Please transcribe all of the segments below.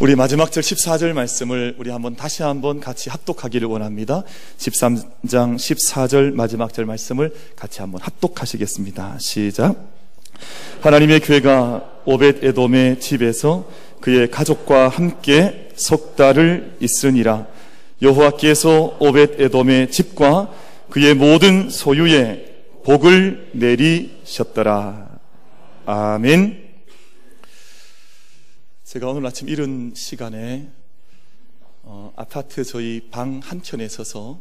우리 마지막 절 14절 말씀을 우리 한번 다시 한번 같이 합독하기를 원합니다. 13장 14절 마지막 절 말씀을 같이 한번 합독하시겠습니다. 시작. 하나님의 괴가 오벳에돔의 집에서 그의 가족과 함께 석 달을 있으니라. 여호와께서 오벳에돔의 집과 그의 모든 소유에 복을 내리셨더라. 아멘. 제가 오늘 아침 이른 시간에 아파트 저희 방 한켠에 서서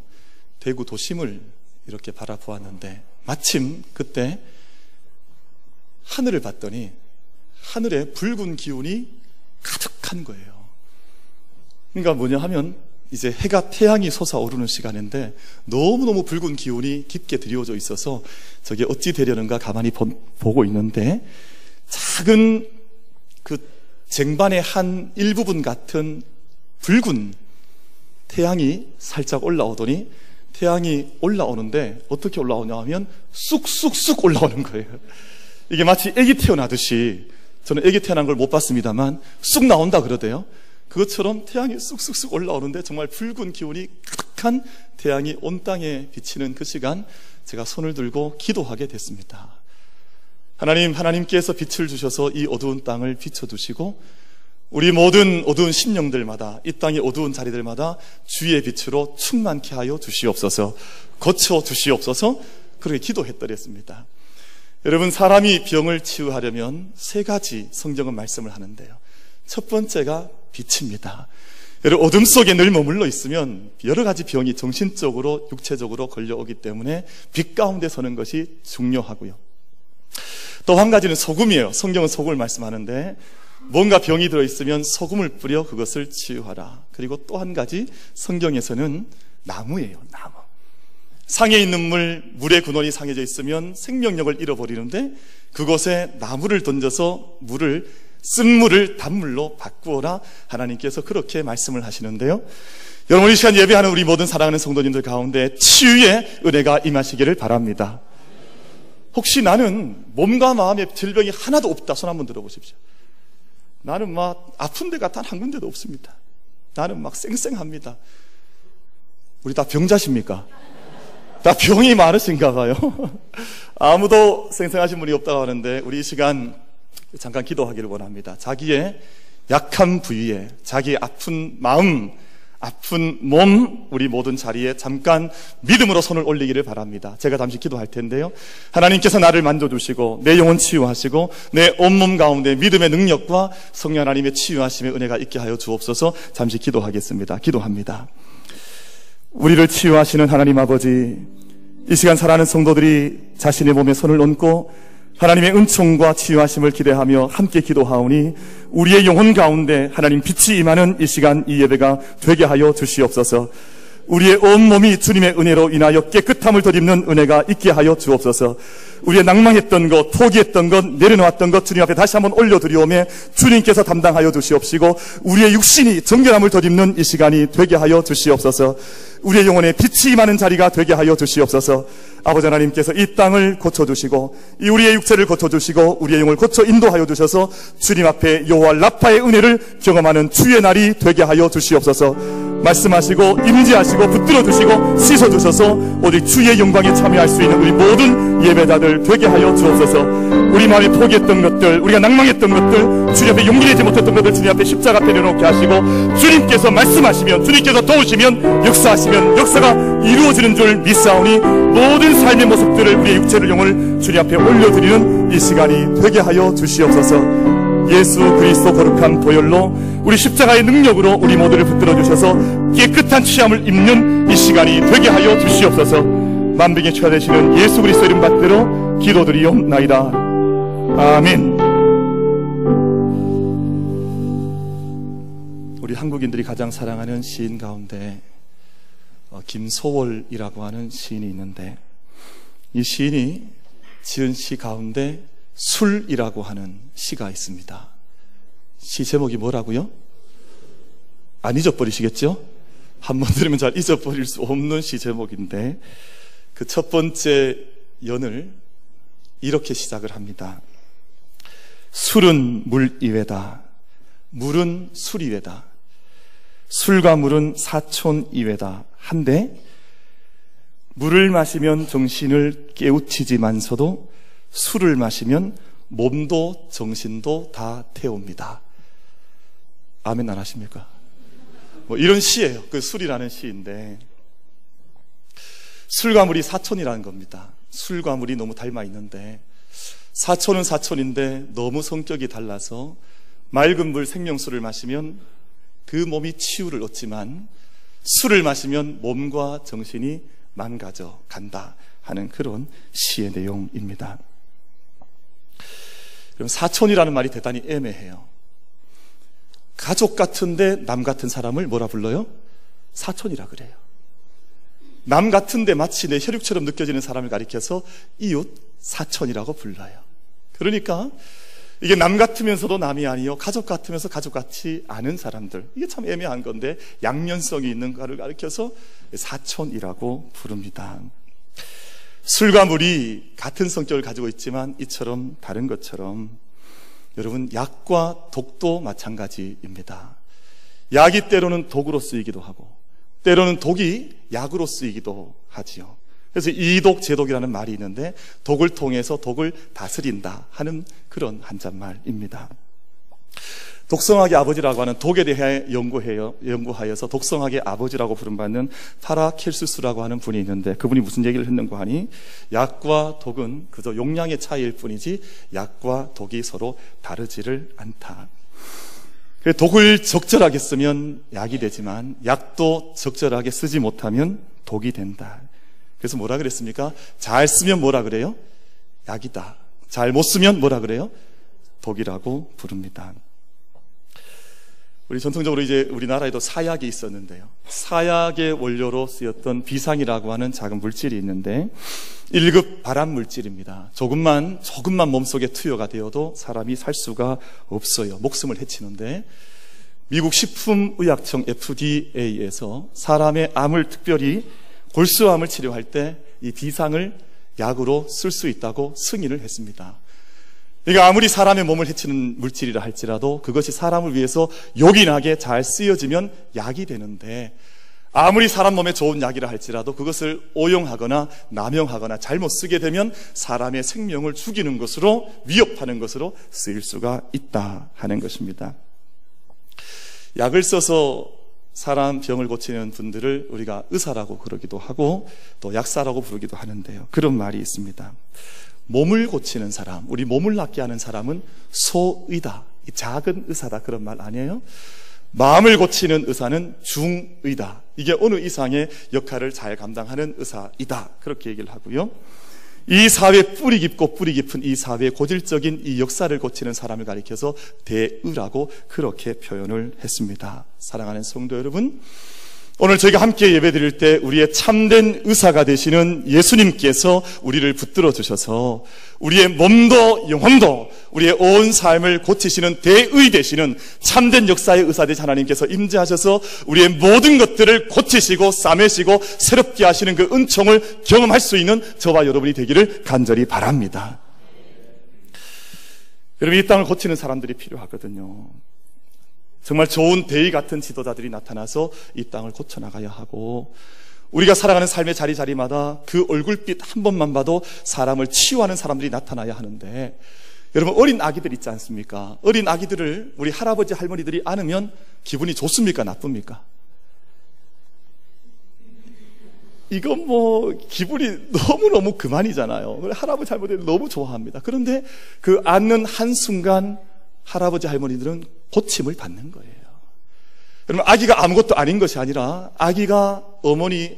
대구 도심을 이렇게 바라보았는데, 마침 그때 하늘을 봤더니 하늘에 붉은 기운이 가득한 거예요. 그러니까 뭐냐 하면 이제 해가 태양이 솟아오르는 시간인데 너무너무 붉은 기운이 깊게 드리워져 있어서 저게 어찌 되려는가 가만히 보고 있는데, 작은 그 쟁반의 한 일부분 같은 붉은 태양이 살짝 올라오더니, 태양이 올라오는데 어떻게 올라오냐 하면 쑥쑥쑥 올라오는 거예요. 이게 마치 애기 태어나듯이, 저는 애기 태어난 걸 못 봤습니다만 쑥 나온다 그러대요. 그것처럼 태양이 쑥쑥쑥 올라오는데 정말 붉은 기운이 가득한 태양이 온 땅에 비치는 그 시간, 제가 손을 들고 기도하게 됐습니다. 하나님, 하나님께서 빛을 주셔서 이 어두운 땅을 비춰주시고, 우리 모든 어두운 심령들마다, 이 땅의 어두운 자리들마다 주의 빛으로 충만케 하여 주시옵소서, 거쳐 주시옵소서, 그렇게 기도했더랬습니다. 여러분, 사람이 병을 치유하려면 세 가지 성경은 말씀을 하는데요, 첫 번째가 빛입니다. 여러분, 어둠 속에 늘 머물러 있으면 여러 가지 병이 정신적으로, 육체적으로 걸려오기 때문에 빛 가운데 서는 것이 중요하고요. 또 한 가지는 소금이에요. 성경은 소금을 말씀하는데, 뭔가 병이 들어있으면 소금을 뿌려 그것을 치유하라. 그리고 또 한 가지 성경에서는 나무예요. 나무. 상에 있는 물의 근원이 상해져 있으면 생명력을 잃어버리는데, 그곳에 나무를 던져서 쓴물을 단물로 바꾸어라. 하나님께서 그렇게 말씀을 하시는데요, 여러분, 이 시간 예배하는 우리 모든 사랑하는 성도님들 가운데 치유의 은혜가 임하시기를 바랍니다. 혹시 나는 몸과 마음의 질병이 하나도 없다, 손 한번 들어보십시오. 나는 막 아픈 데가 단 한 군데도 없습니다. 나는 막 쌩쌩합니다. 우리 다 병자십니까? 다 병이 많으신가 봐요. 아무도 쌩쌩하신 분이 없다고 하는데, 우리 이 시간 잠깐 기도하기를 원합니다. 자기의 약한 부위에, 자기의 아픈 마음, 아픈 몸, 우리 모든 자리에 잠깐 믿음으로 손을 올리기를 바랍니다. 제가 잠시 기도할 텐데요, 하나님께서 나를 만져주시고 내 영혼 치유하시고 내 온몸 가운데 믿음의 능력과 성령 하나님의 치유하심의 은혜가 있게 하여 주옵소서. 잠시 기도하겠습니다. 기도합니다. 우리를 치유하시는 하나님 아버지, 이 시간 살아가는 성도들이 자신의 몸에 손을 얹고 하나님의 은총과 치유하심을 기대하며 함께 기도하오니, 우리의 영혼 가운데 하나님 빛이 임하는 이 시간, 이 예배가 되게 하여 주시옵소서. 우리의 온몸이 주님의 은혜로 인하여 깨끗함을 덧입는 은혜가 있게 하여 주옵소서. 우리의 낭망했던 것, 포기했던 것, 내려놓았던 것 주님 앞에 다시 한번 올려드리오매 주님께서 담당하여 주시옵시고, 우리의 육신이 정결함을 덧입는 이 시간이 되게 하여 주시옵소서. 우리의 영혼에 빛이 임하는 자리가 되게 하여 주시옵소서. 아버지 하나님께서 이 땅을 고쳐주시고, 이 우리의 육체를 고쳐주시고, 우리의 영혼을 고쳐 인도하여 주셔서 주님 앞에 여호와 라파의 은혜를 경험하는 주의 날이 되게 하여 주시옵소서. 말씀하시고 임재하시고 붙들어주시고 씻어주셔서 오직 주의 영광에 참여할 수 있는 우리 모든 예배자들 되게 하여 주옵소서. 우리 마음에 포기했던 것들, 우리가 낭망했던 것들, 주님 앞에 용기 내지 못했던 것들 주님 앞에 십자가 내려놓게 하시고, 주님께서 말씀하시면, 주님께서 도우시면, 역사하시면 역사가 이루어지는 줄 믿사오니, 모든 삶의 모습들을, 우리의 육체를, 영혼을 주님 앞에 올려드리는 이 시간이 되게 하여 주시옵소서. 예수 그리스도 거룩한 보혈로, 우리 십자가의 능력으로 우리 모두를 붙들어 주셔서 깨끗한 취함을 입는 이 시간이 되게 하여 주시옵소서. 만병의 치유가 되시는 예수 그리스도 이름 받들어 기도드리옵나이다. 아멘. 우리 한국인들이 가장 사랑하는 시인 가운데 김소월이라고 하는 시인이 있는데, 이 시인이 지은 시 가운데 술이라고 하는 시가 있습니다. 시 제목이 뭐라고요? 안 잊어버리시겠죠? 한번 들으면 잘 잊어버릴 수 없는 시 제목인데, 그 첫 번째 연을 이렇게 시작을 합니다. 술은 물 이외다. 물은 술이래다. 술과 물은 사촌이외다. 한데 물을 마시면 정신을 깨우치지만서도 술을 마시면 몸도 정신도 다 태웁니다. 아멘 안 하십니까? 뭐 이런 시예요. 그 술이라는 시인데, 술과 물이 사촌이라는 겁니다. 술과 물이 너무 닮아 있는데, 사촌은 사촌인데 너무 성격이 달라서 맑은 물 생명수를 마시면 그 몸이 치유를 얻지만 술을 마시면 몸과 정신이 망가져 간다 하는 그런 시의 내용입니다. 그럼 사촌이라는 말이 대단히 애매해요. 가족 같은데 남 같은 사람을 뭐라 불러요? 사촌이라 그래요. 남 같은데 마치 내 혈육처럼 느껴지는 사람을 가리켜서 이웃 사촌이라고 불러요. 그러니까 이게 남 같으면서도 남이 아니요, 가족 같으면서 가족 같지 않은 사람들, 이게 참 애매한 건데 양면성이 있는 거를 가리켜서 사촌이라고 부릅니다. 술과 물이 같은 성격을 가지고 있지만 이처럼 다른 것처럼, 여러분, 약과 독도 마찬가지입니다. 약이 때로는 독으로 쓰이기도 하고 때로는 독이 약으로 쓰이기도 하지요. 그래서 이독, 제독이라는 말이 있는데 독을 통해서 독을 다스린다 하는 그런 한잣말입니다. 독성학의 아버지라고 하는 독에 대해 연구하여서 독성학의 아버지라고 부름받는 파라켈수스라고 하는 분이 있는데, 그분이 무슨 얘기를 했는가 하니 약과 독은 그저 용량의 차이일 뿐이지 약과 독이 서로 다르지를 않다. 독을 적절하게 쓰면 약이 되지만 약도 적절하게 쓰지 못하면 독이 된다. 그래서 뭐라 그랬습니까? 잘 쓰면 뭐라 그래요? 약이다. 잘 못 쓰면 뭐라 그래요? 독이라고 부릅니다. 우리 전통적으로 이제 우리나라에도 사약이 있었는데요, 사약의 원료로 쓰였던 비상이라고 하는 작은 물질이 있는데 1급 발암 물질입니다. 조금만 몸속에 투여가 되어도 사람이 살 수가 없어요. 목숨을 해치는데, 미국 식품의약청 FDA에서 사람의 암을, 특별히 골수암을 치료할 때 이 비상을 약으로 쓸 수 있다고 승인을 했습니다. 그러니까 아무리 사람의 몸을 해치는 물질이라 할지라도 그것이 사람을 위해서 요긴하게 잘 쓰여지면 약이 되는데, 아무리 사람 몸에 좋은 약이라 할지라도 그것을 오용하거나 남용하거나 잘못 쓰게 되면 사람의 생명을 죽이는 것으로, 위협하는 것으로 쓰일 수가 있다 하는 것입니다. 약을 써서 사람 병을 고치는 분들을 우리가 의사라고 그러기도 하고 또 약사라고 부르기도 하는데요, 그런 말이 있습니다. 몸을 고치는 사람, 우리 몸을 낫게 하는 사람은 소의다, 작은 의사다, 그런 말 아니에요? 마음을 고치는 의사는 중의다, 이게 어느 이상의 역할을 잘 감당하는 의사이다, 그렇게 얘기를 하고요. 이 사회의 뿌리 깊고 뿌리 깊은 이 사회의 고질적인 이 역사를 고치는 사람을 가리켜서 대의라고 그렇게 표현을 했습니다. 사랑하는 성도 여러분, 오늘 저희가 함께 예배드릴 때 우리의 참된 의사가 되시는 예수님께서 우리를 붙들어 주셔서 우리의 몸도 영혼도 우리의 온 삶을 고치시는 대의 되시는 참된 역사의 의사 되신 하나님께서 임재하셔서 우리의 모든 것들을 고치시고 싸매시고 새롭게 하시는 그 은총을 경험할 수 있는 저와 여러분이 되기를 간절히 바랍니다. 여러분, 이 땅을 고치는 사람들이 필요하거든요. 정말 좋은 대의 같은 지도자들이 나타나서 이 땅을 고쳐나가야 하고, 우리가 살아가는 삶의 자리자리마다 그 얼굴빛 한 번만 봐도 사람을 치유하는 사람들이 나타나야 하는데, 여러분, 어린 아기들 있지 않습니까? 어린 아기들을 우리 할아버지 할머니들이 안으면 기분이 좋습니까? 나쁩니까? 이건 뭐 기분이 너무너무 그만이잖아요. 할아버지 할머니들 너무 좋아합니다. 그런데 그 안는 한순간 할아버지 할머니들은 고침을 받는 거예요. 여러분, 아기가 아무것도 아닌 것이 아니라 아기가 어머니,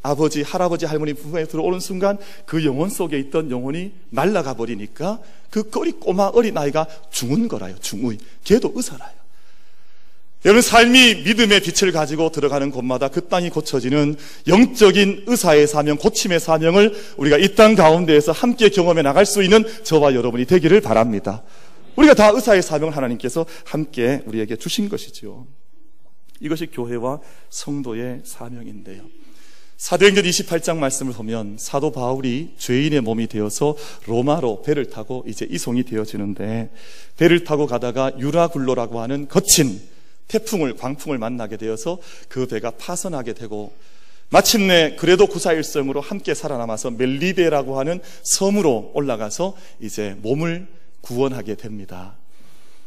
아버지, 할아버지, 할머니 부부에 들어오는 순간 그 영혼 속에 있던 영혼이 날아가 버리니까 그 꼬리 꼬마 어린아이가 중은 거라요. 중의, 걔도 의사라요. 여러분, 삶이 믿음의 빛을 가지고 들어가는 곳마다 그 땅이 고쳐지는 영적인 의사의 사명, 고침의 사명을 우리가 이 땅 가운데에서 함께 경험해 나갈 수 있는 저와 여러분이 되기를 바랍니다. 우리가 다 의사의 사명을 하나님께서 함께 우리에게 주신 것이지요. 이것이 교회와 성도의 사명인데요, 사도행전 28장 말씀을 보면 사도 바울이 죄인의 몸이 되어서 로마로 배를 타고 이제 이송이 되어지는데, 배를 타고 가다가 유라굴로라고 하는 거친 태풍을, 광풍을 만나게 되어서 그 배가 파선하게 되고, 마침내 그래도 구사일성으로 함께 살아남아서 멜리베라고 하는 섬으로 올라가서 이제 몸을 구원하게 됩니다.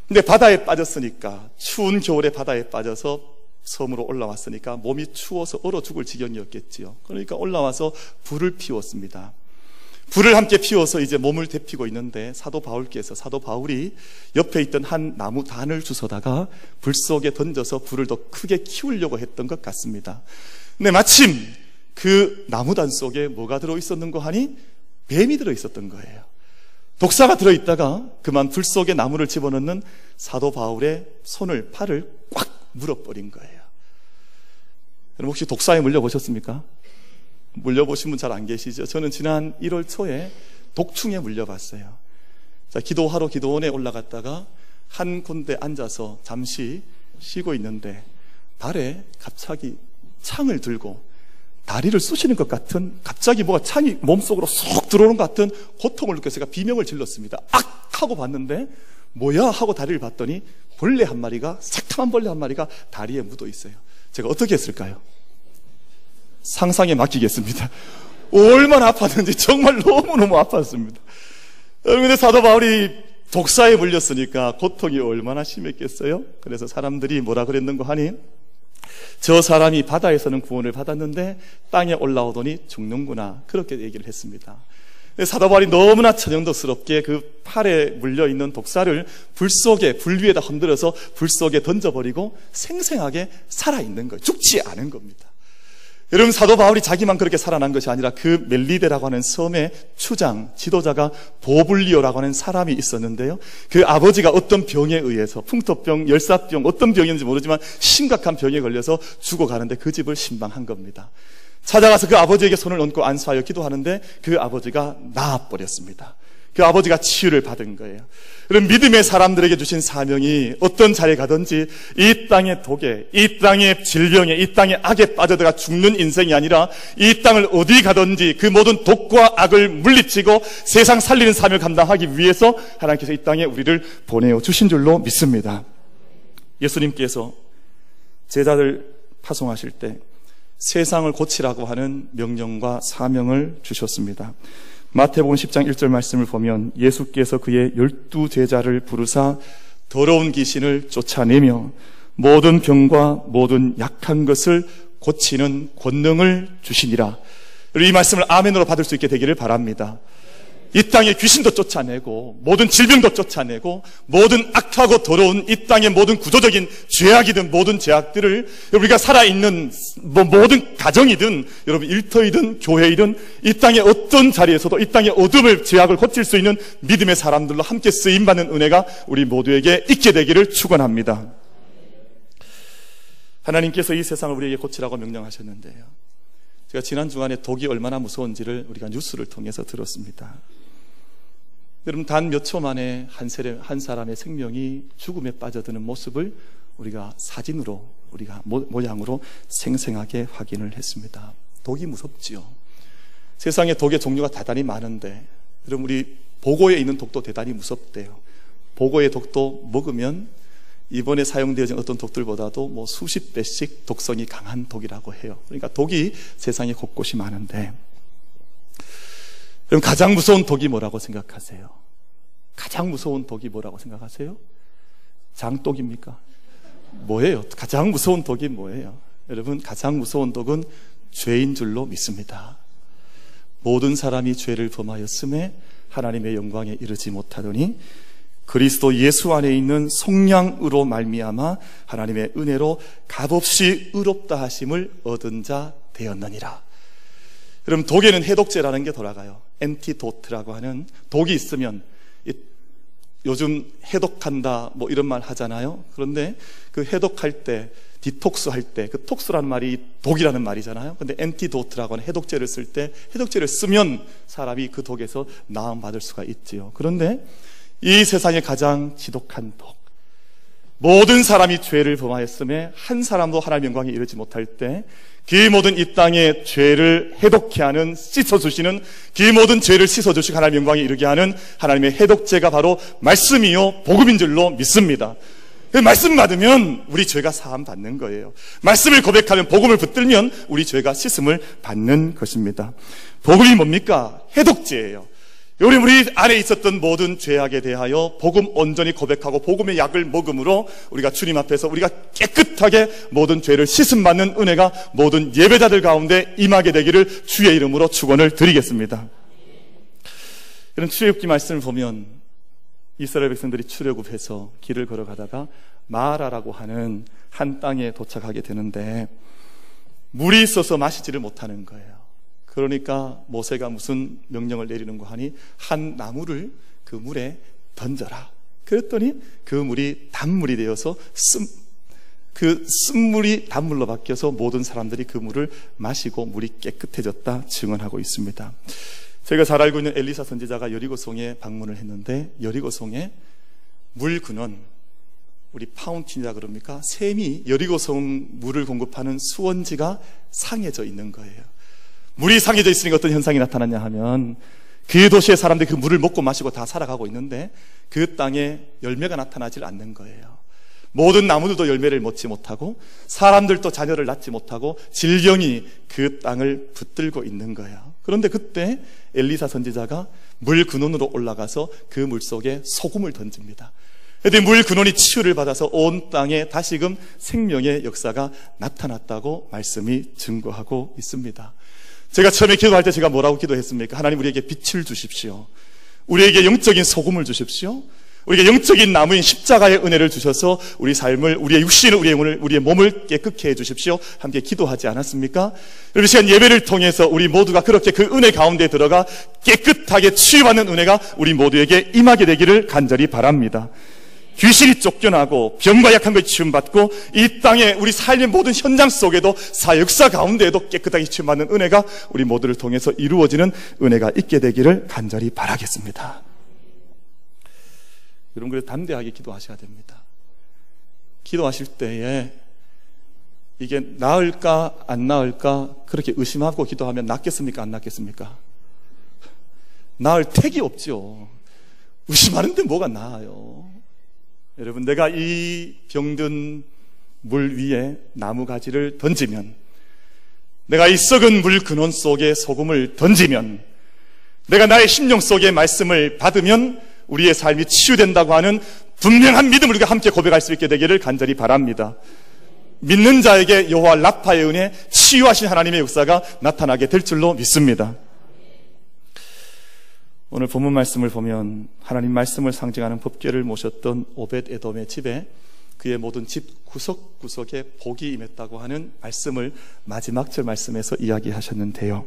근데 바다에 빠졌으니까, 추운 겨울에 바다에 빠져서 섬으로 올라왔으니까 몸이 추워서 얼어 죽을 지경이었겠지요. 그러니까 올라와서 불을 피웠습니다. 불을 함께 피워서 이제 몸을 데피고 있는데, 사도 바울이 옆에 있던 한 나무 단을 주워다가 불 속에 던져서 불을 더 크게 키우려고 했던 것 같습니다. 근데 마침 그 나무단 속에 뭐가 들어있었는고 하니 뱀이 들어있었던 거예요. 독사가 들어있다가 그만 불 속에 나무를 집어넣는 사도 바울의 손을, 팔을 꽉 물어버린 거예요. 여러분 혹시 독사에 물려보셨습니까? 물려보신 분 잘 안 계시죠? 저는 지난 1월 초에 독충에 물려봤어요. 자, 기도하러 기도원에 올라갔다가 한 군데 앉아서 잠시 쉬고 있는데 발에 갑자기 창을 들고 다리를 쑤시는 것 같은, 갑자기 뭐가 창이 몸속으로 쏙 들어오는 것 같은 고통을 느껴서 제가 비명을 질렀습니다. 악! 하고 봤는데 뭐야? 하고 다리를 봤더니 벌레 한 마리가, 새까만 벌레 한 마리가 다리에 묻어 있어요. 제가 어떻게 했을까요? 상상에 맡기겠습니다. 얼마나 아팠는지 정말 너무너무 아팠습니다. 그런데 사도 바울이 독사에 물렸으니까 고통이 얼마나 심했겠어요? 그래서 사람들이 뭐라 그랬는고 하니, 저 사람이 바다에서는 구원을 받았는데 땅에 올라오더니 죽는구나, 그렇게 얘기를 했습니다. 사도 바울이 너무나 천연덕스럽게 그 팔에 물려있는 독사를 불 위에다 흔들어서 불 속에 던져버리고 생생하게 살아있는 거예요. 죽지 않은 겁니다. 여러분, 사도 바울이 자기만 그렇게 살아난 것이 아니라 그 멜리데라고 하는 섬의 추장, 지도자가 보블리오라고 하는 사람이 있었는데요, 그 아버지가 어떤 병에 의해서, 풍토병, 열사병, 어떤 병인지 모르지만 심각한 병에 걸려서 죽어가는데 그 집을 신방한 겁니다. 찾아가서 그 아버지에게 손을 얹고 안수하여 기도하는데 그 아버지가 나아버렸습니다. 그 아버지가 치유를 받은 거예요. 그럼 믿음의 사람들에게 주신 사명이 어떤 자리에 가든지 이 땅의 독에, 이 땅의 질병에, 이 땅의 악에 빠져들어가 죽는 인생이 아니라 이 땅을 어디 가든지 그 모든 독과 악을 물리치고 세상 살리는 삶을 감당하기 위해서 하나님께서 이 땅에 우리를 보내주신 줄로 믿습니다. 예수님께서 제자들 파송하실 때 세상을 고치라고 하는 명령과 사명을 주셨습니다. 마태복음 10장 1절 말씀을 보면, 예수께서 그의 12 제자를 부르사 더러운 귀신을 쫓아내며 모든 병과 모든 약한 것을 고치는 권능을 주시니라. 이 말씀을 아멘으로 받을 수 있게 되기를 바랍니다. 이 땅에 귀신도 쫓아내고 모든 질병도 쫓아내고 모든 악하고 더러운 이 땅의 모든 구조적인 죄악이든 모든 죄악들을 우리가 살아있는 모든 가정이든 여러분 일터이든 교회이든 이 땅의 어떤 자리에서도 이 땅의 어둠을, 죄악을 고칠 수 있는 믿음의 사람들로 함께 쓰임받는 은혜가 우리 모두에게 있게 되기를 축원합니다. 하나님께서 이 세상을 우리에게 고치라고 명령하셨는데요, 제가 지난 주간에 독이 얼마나 무서운지를 우리가 뉴스를 통해서 들었습니다. 여러분, 단 몇 초 만에 한 사람의 생명이 죽음에 빠져드는 모습을 우리가 사진으로, 우리가 모양으로 생생하게 확인을 했습니다. 독이 무섭지요. 세상에 독의 종류가 대단히 많은데, 여러분 우리 보고에 있는 독도 대단히 무섭대요. 보고의 독도 먹으면 이번에 사용되어진 어떤 독들보다도 뭐 수십 배씩 독성이 강한 독이라고 해요. 그러니까 독이 세상에 곳곳이 많은데, 그럼 가장 무서운 독이 뭐라고 생각하세요? 가장 무서운 독이 뭐라고 생각하세요? 장독입니까? 뭐예요? 가장 무서운 독이 뭐예요? 여러분, 가장 무서운 독은 죄인 줄로 믿습니다. 모든 사람이 죄를 범하였음에 하나님의 영광에 이르지 못하더니 그리스도 예수 안에 있는 속량으로 말미암아 하나님의 은혜로 값없이 의롭다 하심을 얻은 자 되었느니라. 그럼 독에는 해독제라는 게 돌아가요. 앤티도트라고 하는, 독이 있으면 요즘 해독한다 뭐 이런 말 하잖아요. 그런데 그 해독할 때, 디톡스 할 때, 그 톡스라는 말이 독이라는 말이잖아요. 근데 앤티도트라고 하는 해독제를 쓸 때, 해독제를 쓰면 사람이 그 독에서 나음 받을 수가 있지요. 그런데 이 세상에 가장 지독한 독, 모든 사람이 죄를 범하였음에 한 사람도 하나님의 영광에 이르지 못할 때 그 모든 이 땅의 죄를 해독케 하는, 씻어주시는, 그 모든 죄를 씻어주시고 하나님의 영광에 이르게 하는 하나님의 해독제가 바로 말씀이요 복음인 줄로 믿습니다. 말씀 받으면 우리 죄가 사함 받는 거예요. 말씀을 고백하면, 복음을 붙들면 우리 죄가 씻음을 받는 것입니다. 복음이 뭡니까? 해독제예요. 우리 안에 있었던 모든 죄악에 대하여 복음 온전히 고백하고 복음의 약을 먹음으로 우리가 주님 앞에서 우리가 깨끗하게 모든 죄를 씻음받는 은혜가 모든 예배자들 가운데 임하게 되기를 주의 이름으로 축원을 드리겠습니다. 이런 출애굽기 말씀을 보면 이스라엘 백성들이 출애굽해서 길을 걸어가다가 마아라라고 하는 한 땅에 도착하게 되는데 물이 있어서 마시지를 못하는 거예요. 그러니까 모세가 무슨 명령을 내리는고 하니 한 나무를 그 물에 던져라. 그랬더니 그 물이 단물이 되어서 쓴물이 단물로 바뀌어서 모든 사람들이 그 물을 마시고 물이 깨끗해졌다 증언하고 있습니다. 제가 잘 알고 있는 엘리사 선지자가 여리고성에 방문을 했는데 여리고성에 물군원, 우리 파운틴이라 그럽니까? 샘이, 여리고성 물을 공급하는 수원지가 상해져 있는 거예요. 물이 상해져 있으니까 어떤 현상이 나타났냐 하면 그 도시의 사람들이 그 물을 먹고 마시고 다 살아가고 있는데 그 땅에 열매가 나타나질 않는 거예요. 모든 나무들도 열매를 맺지 못하고 사람들도 자녀를 낳지 못하고 질병이 그 땅을 붙들고 있는 거예요. 그런데 그때 엘리사 선지자가 물 근원으로 올라가서 그 물속에 소금을 던집니다. 그런데 물 근원이 치유를 받아서 온 땅에 다시금 생명의 역사가 나타났다고 말씀이 증거하고 있습니다. 제가 처음에 기도할 때 제가 뭐라고 기도했습니까? 하나님, 우리에게 빛을 주십시오. 우리에게 영적인 소금을 주십시오. 우리에게 영적인 나무인 십자가의 은혜를 주셔서 우리 삶을, 우리의 육신을, 우리의 영혼을, 우리의 몸을 깨끗게 해주십시오. 함께 기도하지 않았습니까? 여러분, 시간 예배를 통해서 우리 모두가 그렇게 그 은혜 가운데 들어가 깨끗하게 치유받는 은혜가 우리 모두에게 임하게 되기를 간절히 바랍니다. 귀신이 쫓겨나고 병과 약한 것이 치유받고 이 땅에 우리 삶의 모든 현장 속에도, 사역사 가운데에도 깨끗하게 치유받는 은혜가 우리 모두를 통해서 이루어지는 은혜가 있게 되기를 간절히 바라겠습니다. 여러분, 그래서 담대하게 기도하셔야 됩니다. 기도하실 때에 이게 나을까 안 나을까 그렇게 의심하고 기도하면 낫겠습니까? 안 낫겠습니까? 나을 택이 없죠. 의심하는데 뭐가 나아요? 여러분, 내가 이 병든 물 위에 나무 가지를 던지면, 내가 이 썩은 물 근원 속에 소금을 던지면, 내가 나의 심령 속에 말씀을 받으면 우리의 삶이 치유된다고 하는 분명한 믿음을 우리가 함께 고백할 수 있게 되기를 간절히 바랍니다. 믿는 자에게 여호와 라파의 은혜, 치유하신 하나님의 역사가 나타나게 될 줄로 믿습니다. 오늘 본문 말씀을 보면 하나님 말씀을 상징하는 법궤를 모셨던 오벳에돔의 집에 그의 모든 집 구석구석에 복이 임했다고 하는 말씀을 마지막 절 말씀에서 이야기하셨는데요.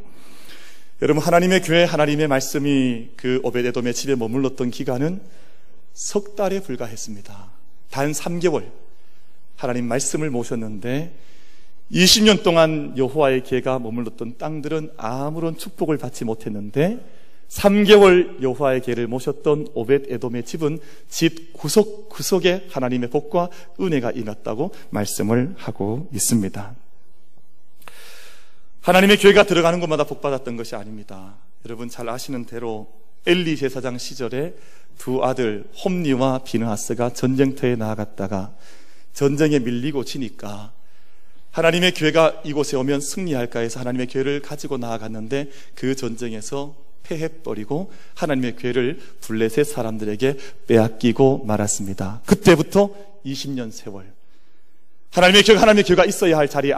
여러분, 하나님의 교회, 하나님의 말씀이 그 오벳에돔의 집에 머물렀던 기간은 석 달에 불과했습니다. 단 3개월 하나님 말씀을 모셨는데 20년 동안 여호와의 궤가 머물렀던 땅들은 아무런 축복을 받지 못했는데 3개월 여호와의 궤를 모셨던 오벳에돔의 집은 집 구석구석에 하나님의 복과 은혜가 임했다고 말씀을 하고 있습니다. 하나님의 교회가 들어가는 곳마다 복받았던 것이 아닙니다. 여러분 잘 아시는 대로 엘리 제사장 시절에 두 아들 홉니와 비느하스가 전쟁터에 나아갔다가 전쟁에 밀리고 지니까 하나님의 교회가 이곳에 오면 승리할까 해서 하나님의 교회를 가지고 나아갔는데 그 전쟁에서 패해버리고 하나님의 교회를 블레셋 사람들에게 빼앗기고 말았습니다. 그때부터 20년 세월 하나님의 교회가, 하나님의 교회가 있어야 할 자리에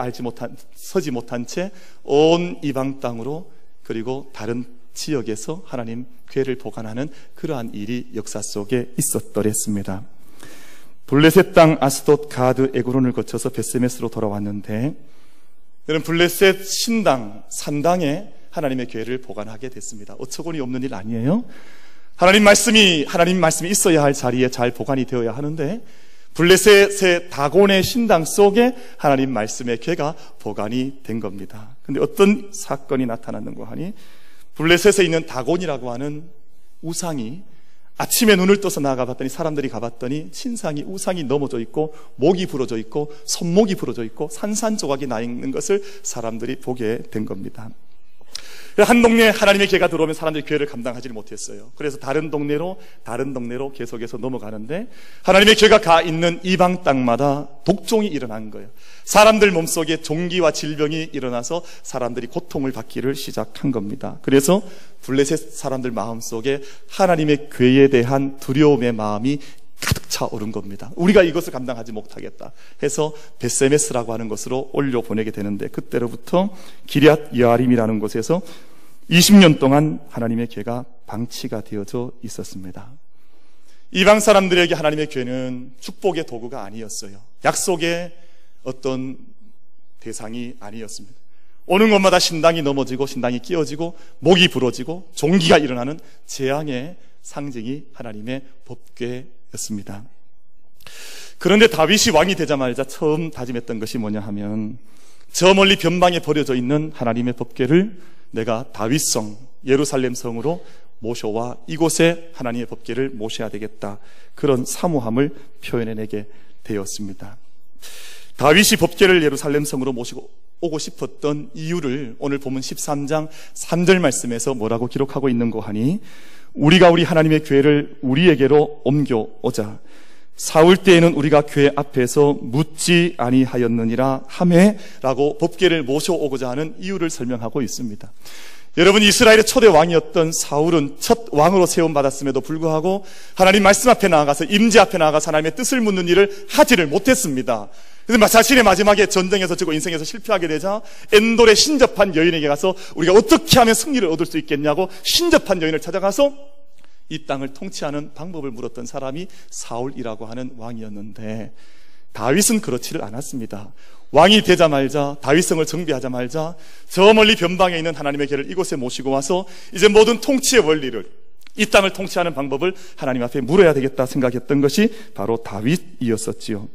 서지 못한 채 온 이방 땅으로, 그리고 다른 지역에서 하나님 교회를 보관하는 그러한 일이 역사 속에 있었더랬습니다. 블레셋 땅 아스돗, 가드, 에그론을 거쳐서 벳세메스로 돌아왔는데 여러분, 블레셋 신당, 산당에 하나님의 교회를 보관하게 됐습니다. 어처구니 없는 일 아니에요? 하나님 말씀이 있어야 할 자리에 잘 보관이 되어야 하는데 블레셋의 다곤의 신당 속에 하나님 말씀의 궤가 보관이 된 겁니다. 그런데 어떤 사건이 나타났는고 하니 블레셋에 있는 다곤이라고 하는 우상이 아침에 눈을 떠서 나아가 봤더니 사람들이 가봤더니 신상이 우상이 넘어져 있고 목이 부러져 있고 손목이 부러져 있고 산산조각이 나 있는 것을 사람들이 보게 된 겁니다. 한 동네에 하나님의 개가 들어오면 사람들이 괴를 감당하지 못했어요. 그래서 다른 동네로 계속해서 넘어가는데 하나님의 개가 가 있는 이방 땅마다 독종이 일어난 거예요. 사람들 몸속에 종기와 질병이 일어나서 사람들이 고통을 받기를 시작한 겁니다. 그래서 블레셋 사람들 마음속에 하나님의 괴에 대한 두려움의 마음이 가득 차오른 겁니다. 우리가 이것을 감당하지 못하겠다 해서 베세메스라고 하는 곳으로 올려보내게 되는데, 그때로부터 기럇 여아림이라는 곳에서 20년 동안 하나님의 괴가 방치가 되어져 있었습니다. 이방 사람들에게 하나님의 괴는 축복의 도구가 아니었어요. 약속의 어떤 대상이 아니었습니다. 오는 곳마다 신당이 넘어지고 신당이 끼어지고 목이 부러지고 종기가 일어나는 재앙의 상징이 하나님의 법궤 였습니다. 그런데 다윗이 왕이 되자마자 처음 다짐했던 것이 뭐냐 하면, 저 멀리 변방에 버려져 있는 하나님의 법궤를 내가 다윗성 예루살렘 성으로 모셔와 이곳에 하나님의 법궤를 모셔야 되겠다, 그런 사모함을 표현해내게 되었습니다. 다윗이 법궤를 예루살렘 성으로 모시고 오고 싶었던 이유를 오늘 본문 13장 3절 말씀에서 뭐라고 기록하고 있는 거 하니, 우리가 우리 하나님의 궤를 우리에게로 옮겨오자. 사울 때에는 우리가 궤 앞에서 묻지 아니하였느니라 하매라고 법궤를 모셔오고자 하는 이유를 설명하고 있습니다. 여러분, 이스라엘의 초대 왕이었던 사울은 첫 왕으로 세움받았음에도 불구하고 하나님 말씀 앞에 나아가서 임재 앞에 나아가서 하나님의 뜻을 묻는 일을 하지를 못했습니다. 그래서 자신의 마지막에 전쟁에서 지고 인생에서 실패하게 되자 엔돌의 신접한 여인에게 가서 우리가 어떻게 하면 승리를 얻을 수 있겠냐고 신접한 여인을 찾아가서 이 땅을 통치하는 방법을 물었던 사람이 사울이라고 하는 왕이었는데, 다윗은 그렇지를 않았습니다. 왕이 되자마자 다윗성을 정비하자마자 저 멀리 변방에 있는 하나님의 궤를 이곳에 모시고 와서 이제 모든 통치의 원리를, 이 땅을 통치하는 방법을 하나님 앞에 물어야 되겠다 생각했던 것이 바로 다윗이었었지요.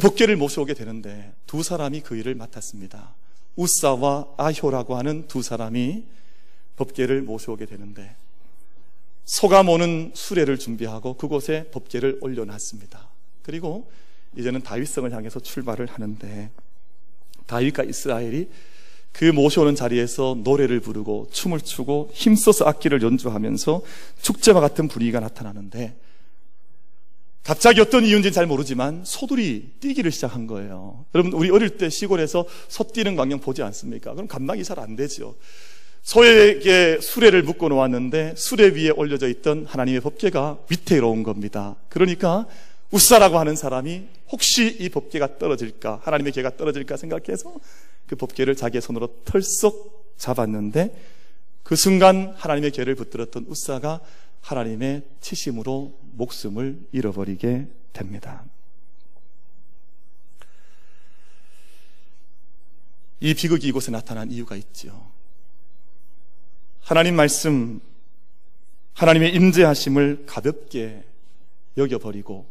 법궤를 모셔오게 되는데 두 사람이 그 일을 맡았습니다. 우사와 아효라고 하는 두 사람이 법궤를 모셔오게 되는데 소가 모는 수레를 준비하고 그곳에 법궤를 올려놨습니다. 그리고 이제는 다윗성을 향해서 출발을 하는데, 다윗과 이스라엘이 그 모셔오는 자리에서 노래를 부르고 춤을 추고 힘써서 악기를 연주하면서 축제와 같은 분위기가 나타나는데, 갑자기 어떤 이유인지는 잘 모르지만 소들이 뛰기를 시작한 거예요. 여러분, 우리 어릴 때 시골에서 소 뛰는 광경 보지 않습니까? 그럼 감당이 잘 안 되죠. 소에게 수레를 묶어 놓았는데 수레 위에 올려져 있던 하나님의 법궤가 위태로운 겁니다. 그러니까 우사라고 하는 사람이 혹시 이 법궤가 떨어질까, 하나님의 궤가 떨어질까 생각해서 그 법궤를 자기의 손으로 털썩 잡았는데, 그 순간 하나님의 궤를 붙들었던 우사가 하나님의 치심으로 목숨을 잃어버리게 됩니다. 이 비극이 이곳에 나타난 이유가 있죠. 하나님 말씀, 하나님의 임재하심을 가볍게 여겨버리고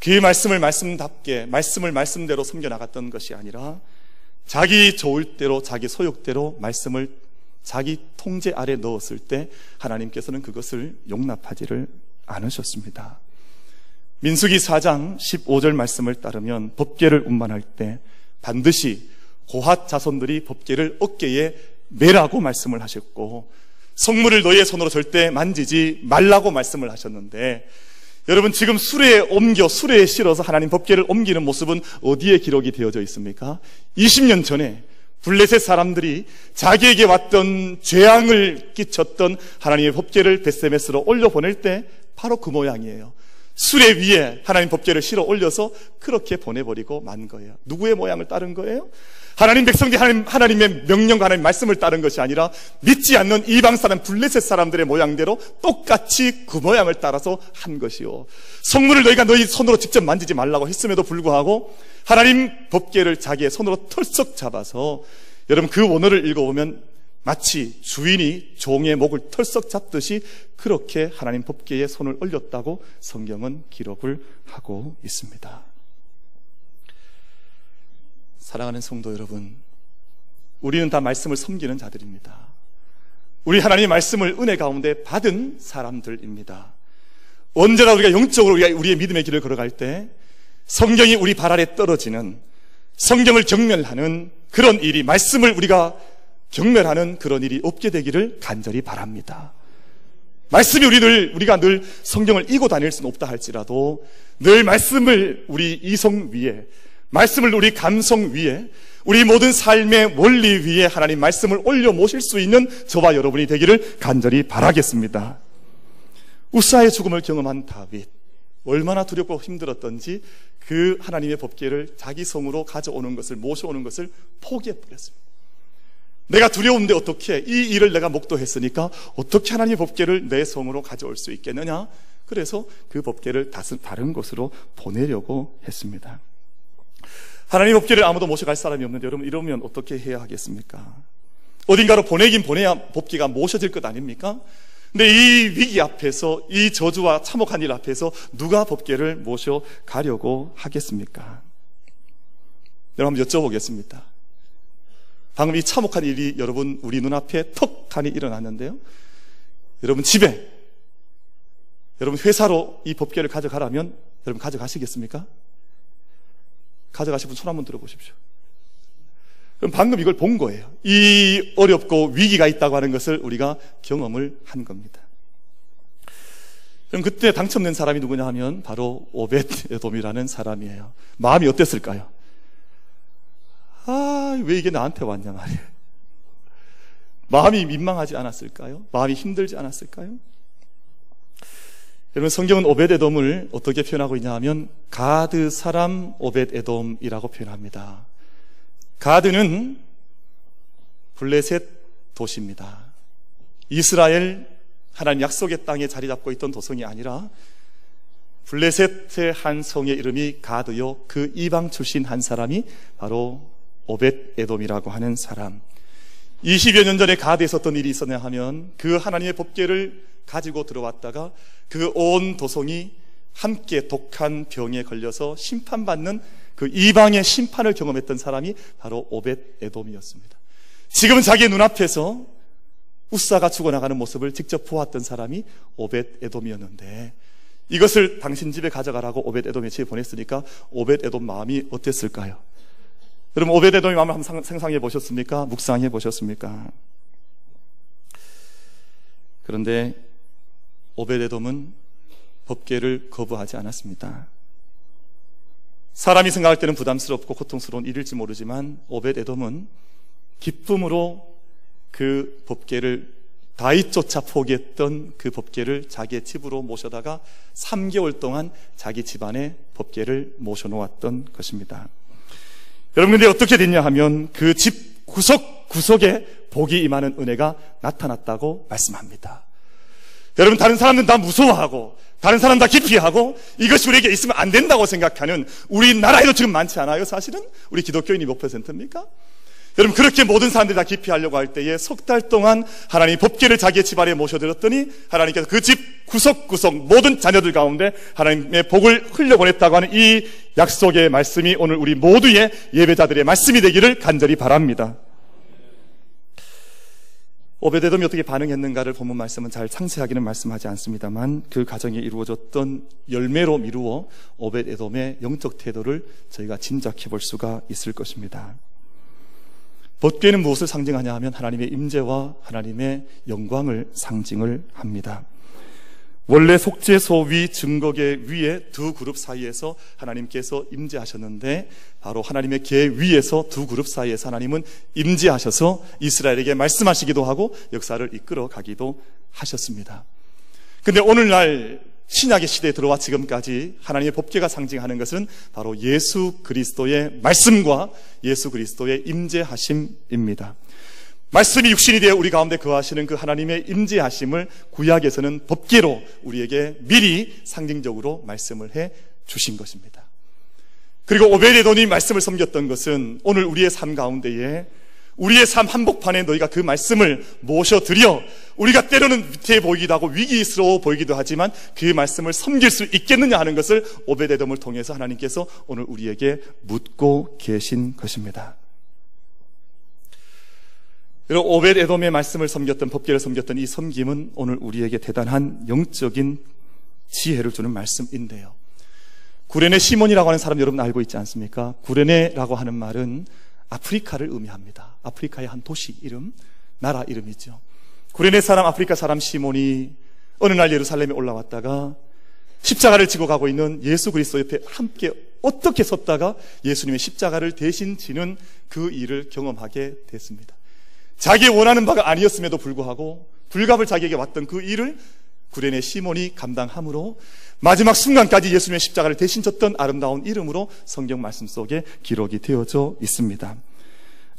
그 말씀을 말씀답게, 말씀을 말씀대로 섬겨나갔던 것이 아니라 자기 좋을 대로, 자기 소욕대로 말씀을 자기 통제 아래 넣었을 때 하나님께서는 그것을 용납하지를 않으셨습니다. 민수기 4장 15절 말씀을 따르면 법궤를 운반할 때 반드시 고핫 자손들이 법궤를 어깨에 매라고 말씀을 하셨고 성물을 너희의 손으로 절대 만지지 말라고 말씀을 하셨는데, 여러분, 지금 수레에 옮겨 수레에 실어서 하나님 법궤를 옮기는 모습은 어디에 기록이 되어져 있습니까? 20년 전에 블레셋 사람들이 자기에게 왔던 죄악을 끼쳤던 하나님의 법궤를 벳세메스로 올려보낼 때 바로 그 모양이에요. 수레 위에 하나님 법궤를 실어 올려서 그렇게 보내버리고 만 거예요. 누구의 모양을 따른 거예요? 하나님 백성들이 하나님의 명령과 하나님의 말씀을 따른 것이 아니라 믿지 않는 이방 사람, 블레셋 사람들의 모양대로 똑같이 그 모양을 따라서 한 것이요. 성물을 너희가 너희 손으로 직접 만지지 말라고 했음에도 불구하고 하나님 법궤를 자기의 손으로 털썩 잡아서, 여러분, 그 원어를 읽어보면 마치 주인이 종의 목을 털썩 잡듯이 그렇게 하나님 법궤에 손을 올렸다고 성경은 기록을 하고 있습니다. 사랑하는 성도 여러분, 우리는 다 말씀을 섬기는 자들입니다. 우리 하나님의 말씀을 은혜 가운데 받은 사람들입니다. 언제나 우리가 영적으로 우리의 믿음의 길을 걸어갈 때 성경이 우리 발 아래 떨어지는, 성경을 경멸하는 그런 일이, 말씀을 우리가 경멸하는 그런 일이 없게 되기를 간절히 바랍니다. 말씀이 우리가 늘 성경을 이고 다닐 수는 없다 할지라도 늘 말씀을 우리 이성 위에, 말씀을 우리 감성 위에, 우리 모든 삶의 원리 위에 하나님 말씀을 올려 모실 수 있는 저와 여러분이 되기를 간절히 바라겠습니다. 우사의 죽음을 경험한 다윗, 얼마나 두렵고 힘들었던지 그 하나님의 법궤를 자기 성으로 가져오는 것을, 모셔오는 것을 포기해버렸습니다. 내가 두려운데 어떻게, 이 일을 내가 목도했으니까 어떻게 하나님의 법궤를 내 성으로 가져올 수 있겠느냐, 그래서 그 법궤를 다른 곳으로 보내려고 했습니다. 하나님의 법궤를 아무도 모셔갈 사람이 없는데 여러분 이러면 어떻게 해야 하겠습니까? 어딘가로 보내긴 보내야 법궤가 모셔질 것 아닙니까? 근데 이 위기 앞에서, 이 저주와 참혹한 일 앞에서 누가 법궤를 모셔가려고 하겠습니까? 여러분 한번 여쭤보겠습니다. 방금 이 참혹한 일이 여러분 우리 눈앞에 턱하니 일어났는데요, 여러분 집에, 여러분 회사로 이 법궤를 가져가라면 여러분 가져가시겠습니까? 가져가실 분 손 한번 들어보십시오. 그럼 방금 이걸 본 거예요. 이 어렵고 위기가 있다고 하는 것을 우리가 경험을 한 겁니다. 그럼 그때 당첨된 사람이 누구냐 하면 바로 오벳돔이라는 사람이에요. 마음이 어땠을까요? 아, 왜 이게 나한테 왔냐 말이에요. 마음이 민망하지 않았을까요? 마음이 힘들지 않았을까요? 여러분 성경은 오벳에돔을 어떻게 표현하고 있냐 하면 가드 사람 오벳에돔이라고 표현합니다. 가드는 블레셋 도시입니다. 이스라엘 하나님 약속의 땅에 자리 잡고 있던 도성이 아니라 블레셋의 한 성의 이름이 가드요, 그 이방 출신 한 사람이 바로 오벳에돔이라고 하는 사람. 20여 년 전에 가드에서 어떤 일이 있었냐 하면 그 하나님의 법궤를 가지고 들어왔다가 그 온 도성이 함께 독한 병에 걸려서 심판받는 그 이방의 심판을 경험했던 사람이 바로 오벳에돔이었습니다. 지금 자기의 눈앞에서 우사가 죽어나가는 모습을 직접 보았던 사람이 오벳에돔이었는데 이것을 당신 집에 가져가라고 오벳에돔의 집에 보냈으니까 오벳에돔 마음이 어땠을까요? 여러분 오벳에돔의 마음을 한번 생각해 보셨습니까? 묵상해 보셨습니까? 그런데 오벳에돔은 법궤를 거부하지 않았습니다. 사람이 생각할 때는 부담스럽고 고통스러운 일일지 모르지만 오벳에돔은 기쁨으로 그 법궤를, 다윗조차 포기했던 그 법궤를 자기의 집으로 모셔다가 3개월 동안 자기 집안에 법궤를 모셔놓았던 것입니다. 여러분 근데 어떻게 됐냐 하면 그 집 구석구석에 복이 임하는 은혜가 나타났다고 말씀합니다. 여러분 다른 사람들은 다 무서워하고 다른 사람 다 기피하고 이것이 우리에게 있으면 안 된다고 생각하는, 우리나라에도 지금 많지 않아요 사실은? 우리 기독교인이 몇 %입니까? 여러분 그렇게 모든 사람들이 다 기피하려고 할 때에 석 달 동안 하나님 법궤를 자기의 집안에 모셔들었더니 하나님께서 그 집 구석구석 모든 자녀들 가운데 하나님의 복을 흘려보냈다고 하는 이 약속의 말씀이 오늘 우리 모두의 예배자들의 말씀이 되기를 간절히 바랍니다. 오벳에돔이 어떻게 반응했는가를 본문 말씀은 잘 상세하게는 말씀하지 않습니다만 그 가정에 이루어졌던 열매로 미루어 오벳에돔의 영적 태도를 저희가 짐작해 볼 수가 있을 것입니다. 법궤는 무엇을 상징하냐 하면 하나님의 임재와 하나님의 영광을 상징을 합니다. 원래 속죄, 소위, 증거궤 위에 두 그룹 사이에서 하나님께서 임재하셨는데 바로 하나님의 궤 위에서, 두 그룹 사이에서 하나님은 임재하셔서 이스라엘에게 말씀하시기도 하고 역사를 이끌어 가기도 하셨습니다. 근데 오늘날 신약의 시대에 들어와 지금까지 하나님의 법궤가 상징하는 것은 바로 예수 그리스도의 말씀과 예수 그리스도의 임재하심입니다. 말씀이 육신이 되어 우리 가운데 거하시는 그 하나님의 임재하심을 구약에서는 법궤로 우리에게 미리 상징적으로 말씀을 해 주신 것입니다. 그리고 오벳에돔이 말씀을 섬겼던 것은 오늘 우리의 삶 가운데에, 우리의 삶 한복판에 너희가 그 말씀을 모셔드려 우리가 때로는 위태해 보이기도 하고 위기스러워 보이기도 하지만 그 말씀을 섬길 수 있겠느냐 하는 것을 오벳에돔을 통해서 하나님께서 오늘 우리에게 묻고 계신 것입니다. 여러분 오벳에돔의 말씀을 섬겼던, 법궤를 섬겼던 이 섬김은 오늘 우리에게 대단한 영적인 지혜를 주는 말씀인데요, 구레네 시몬이라고 하는 사람 여러분 알고 있지 않습니까? 구레네라고 하는 말은 아프리카를 의미합니다. 아프리카의 한 도시 이름, 나라 이름이죠. 구레네 사람, 아프리카 사람 시몬이 어느 날 예루살렘에 올라왔다가 십자가를 지고 가고 있는 예수 그리스도 옆에 함께 어떻게 섰다가 예수님의 십자가를 대신 지는 그 일을 경험하게 됐습니다. 자기의 원하는 바가 아니었음에도 불구하고 불갑을 자기에게 왔던 그 일을 구레네 시몬이 감당함으로 마지막 순간까지 예수님의 십자가를 대신 졌던 아름다운 이름으로 성경 말씀 속에 기록이 되어져 있습니다.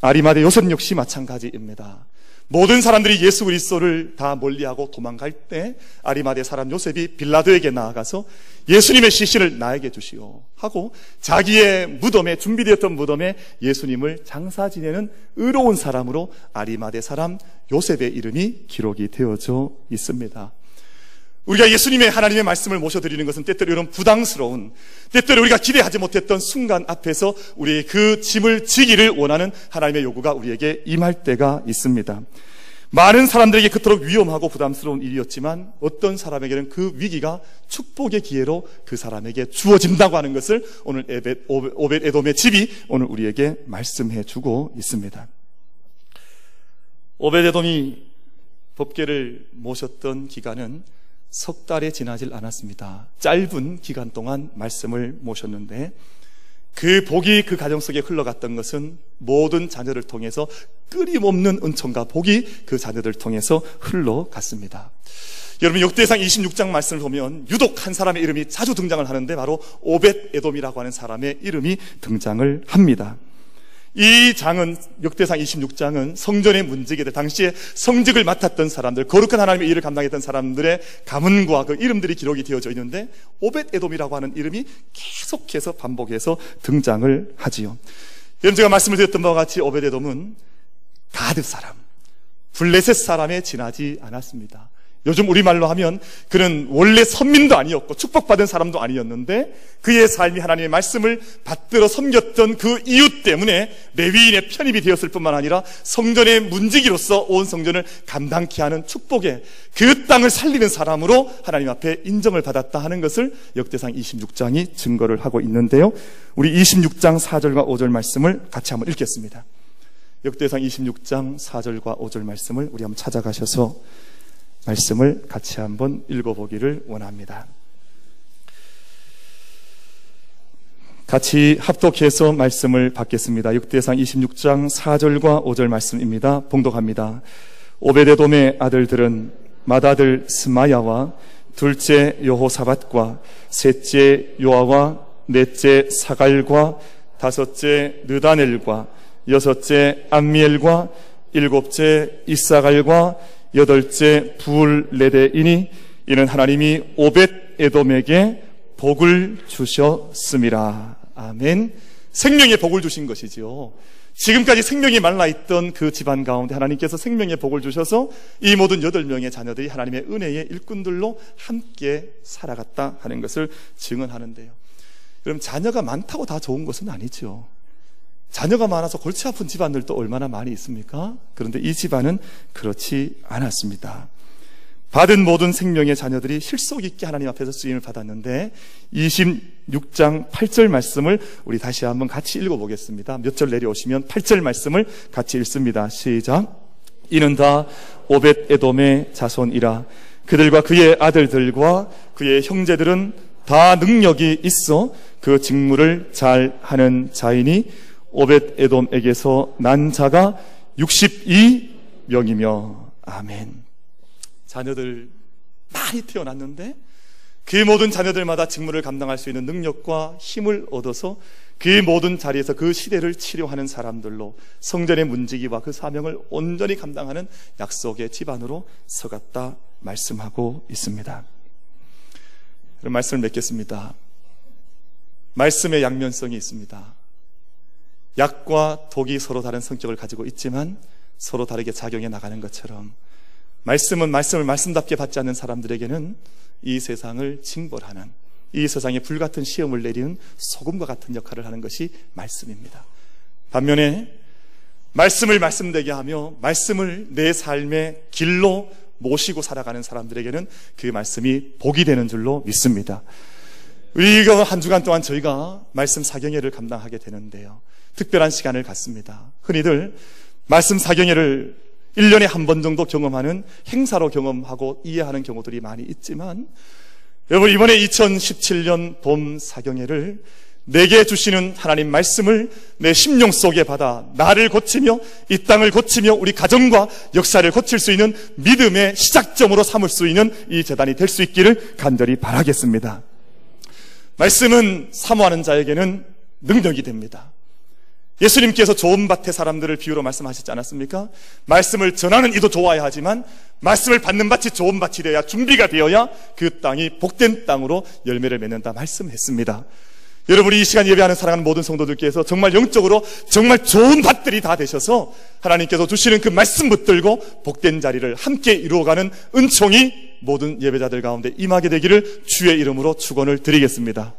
아리마대 요셉 역시 마찬가지입니다. 모든 사람들이 예수 그리스도를 다 멀리하고 도망갈 때 아리마대 사람 요셉이 빌라도에게 나아가서 예수님의 시신을 나에게 주시오 하고 자기의 무덤에, 준비되었던 무덤에 예수님을 장사 지내는 의로운 사람으로 아리마대 사람 요셉의 이름이 기록이 되어져 있습니다. 우리가 예수님의, 하나님의 말씀을 모셔드리는 것은 때때로 이런 부담스러운, 때때로 우리가 기대하지 못했던 순간 앞에서 우리의 그 짐을 지기를 원하는 하나님의 요구가 우리에게 임할 때가 있습니다. 많은 사람들에게 그토록 위험하고 부담스러운 일이었지만 어떤 사람에게는 그 위기가 축복의 기회로 그 사람에게 주어진다고 하는 것을 오늘 오벳에돔의 집이 오늘 우리에게 말씀해 주고 있습니다. 오벳에돔이 법궤를 모셨던 기간은 석 달에 지나질 않았습니다. 짧은 기간 동안 말씀을 모셨는데 그 복이 그 가정 속에 흘러갔던 것은 모든 자녀를 통해서 끊임없는 은총과 복이 그 자녀를 통해서 흘러갔습니다. 여러분, 역대상 26장 말씀을 보면 유독 한 사람의 이름이 자주 등장을 하는데 바로 오벳에돔이라고 하는 사람의 이름이 등장을 합니다. 이 장은, 역대상 26장은 성전의 문지기들, 당시에 성직을 맡았던 사람들, 거룩한 하나님의 일을 감당했던 사람들의 가문과 그 이름들이 기록이 되어져 있는데 오벳에돔이라고 하는 이름이 계속해서 반복해서 등장을 하지요. 여러분, 제가 말씀을 드렸던 바와 같이 오벳에돔은 가드 사람, 블레셋 사람에 지나지 않았습니다. 요즘 우리말로 하면 그는 원래 선민도 아니었고 축복받은 사람도 아니었는데 그의 삶이 하나님의 말씀을 받들어 섬겼던 그 이유 때문에 레위인의 편입이 되었을 뿐만 아니라 성전의 문지기로서 온 성전을 감당케 하는 축복에 그 땅을 살리는 사람으로 하나님 앞에 인정을 받았다 하는 것을 역대상 26장이 증거를 하고 있는데요, 우리 26장 4절과 5절 말씀을 같이 한번 읽겠습니다. 역대상 26장 4절과 5절 말씀을 우리 한번 찾아가셔서 말씀을 같이 한번 읽어보기를 원합니다. 같이 합독해서 말씀을 받겠습니다. 역대상 26장 4절과 5절 말씀입니다. 봉독합니다. 오벳에돔의 아들들은 맏아들 스마야와 둘째 여호사밧과 셋째 요아와 넷째 사갈과 다섯째 느다넬과 여섯째 암미엘과 일곱째 이사갈과 여덟째 부울레대이니 이는 하나님이 오벳에돔에게 복을 주셨음이라. 아멘. 생명의 복을 주신 것이지요. 지금까지 생명이 말라있던 그 집안 가운데 하나님께서 생명의 복을 주셔서 이 모든 8명의 자녀들이 하나님의 은혜의 일꾼들로 함께 살아갔다 하는 것을 증언하는데요, 그럼 자녀가 많다고 다 좋은 것은 아니죠. 자녀가 많아서 골치 아픈 집안들도 얼마나 많이 있습니까? 그런데 이 집안은 그렇지 않았습니다. 받은 모든 생명의 자녀들이 실속 있게 하나님 앞에서 쓰임을 받았는데 26장 8절 말씀을 우리 다시 한번 같이 읽어보겠습니다. 몇 절 내려오시면 8절 말씀을 같이 읽습니다. 시작. 이는 다 오벳에돔의 자손이라. 그들과 그의 아들들과 그의 형제들은 다 능력이 있어 그 직무를 잘 하는 자이니 오벳에돔에게서 난 자가 62명이며 아멘. 자녀들 많이 태어났는데 그 모든 자녀들마다 직무를 감당할 수 있는 능력과 힘을 얻어서 그 모든 자리에서 그 시대를 치료하는 사람들로 성전의 문지기와 그 사명을 온전히 감당하는 약속의 집안으로 서갔다 말씀하고 있습니다. 그럼 말씀을 맺겠습니다. 말씀의 양면성이 있습니다. 약과 독이 서로 다른 성격을 가지고 있지만 서로 다르게 작용해 나가는 것처럼 말씀은 말씀을 말씀답게 받지 않는 사람들에게는 이 세상을 징벌하는, 이 세상에 불같은 시험을 내리는 소금과 같은 역할을 하는 것이 말씀입니다. 반면에 말씀을 말씀되게 하며 말씀을 내 삶의 길로 모시고 살아가는 사람들에게는 그 말씀이 복이 되는 줄로 믿습니다. 이거 한 주간 동안 저희가 말씀 사경회를 감당하게 되는데요, 특별한 시간을 갖습니다. 흔히들 말씀 사경회를 1년에 한 번 정도 경험하는 행사로 경험하고 이해하는 경우들이 많이 있지만, 여러분 이번에 2017년 봄 사경회를 내게 주시는 하나님 말씀을 내 심령 속에 받아 나를 고치며 이 땅을 고치며 우리 가정과 역사를 고칠 수 있는 믿음의 시작점으로 삼을 수 있는 이 재단이 될 수 있기를 간절히 바라겠습니다. 말씀은 사모하는 자에게는 능력이 됩니다. 예수님께서 좋은 밭의 사람들을 비유로 말씀하셨지 않았습니까? 말씀을 전하는 이도 좋아야 하지만 말씀을 받는 밭이 좋은 밭이 되어야, 준비가 되어야 그 땅이 복된 땅으로 열매를 맺는다 말씀했습니다. 여러분이 이 시간 예배하는 사랑하는 모든 성도들께서 정말 영적으로 정말 좋은 밭들이 다 되셔서 하나님께서 주시는 그 말씀 붙들고 복된 자리를 함께 이루어가는 은총이 모든 예배자들 가운데 임하게 되기를 주의 이름으로 축원을 드리겠습니다.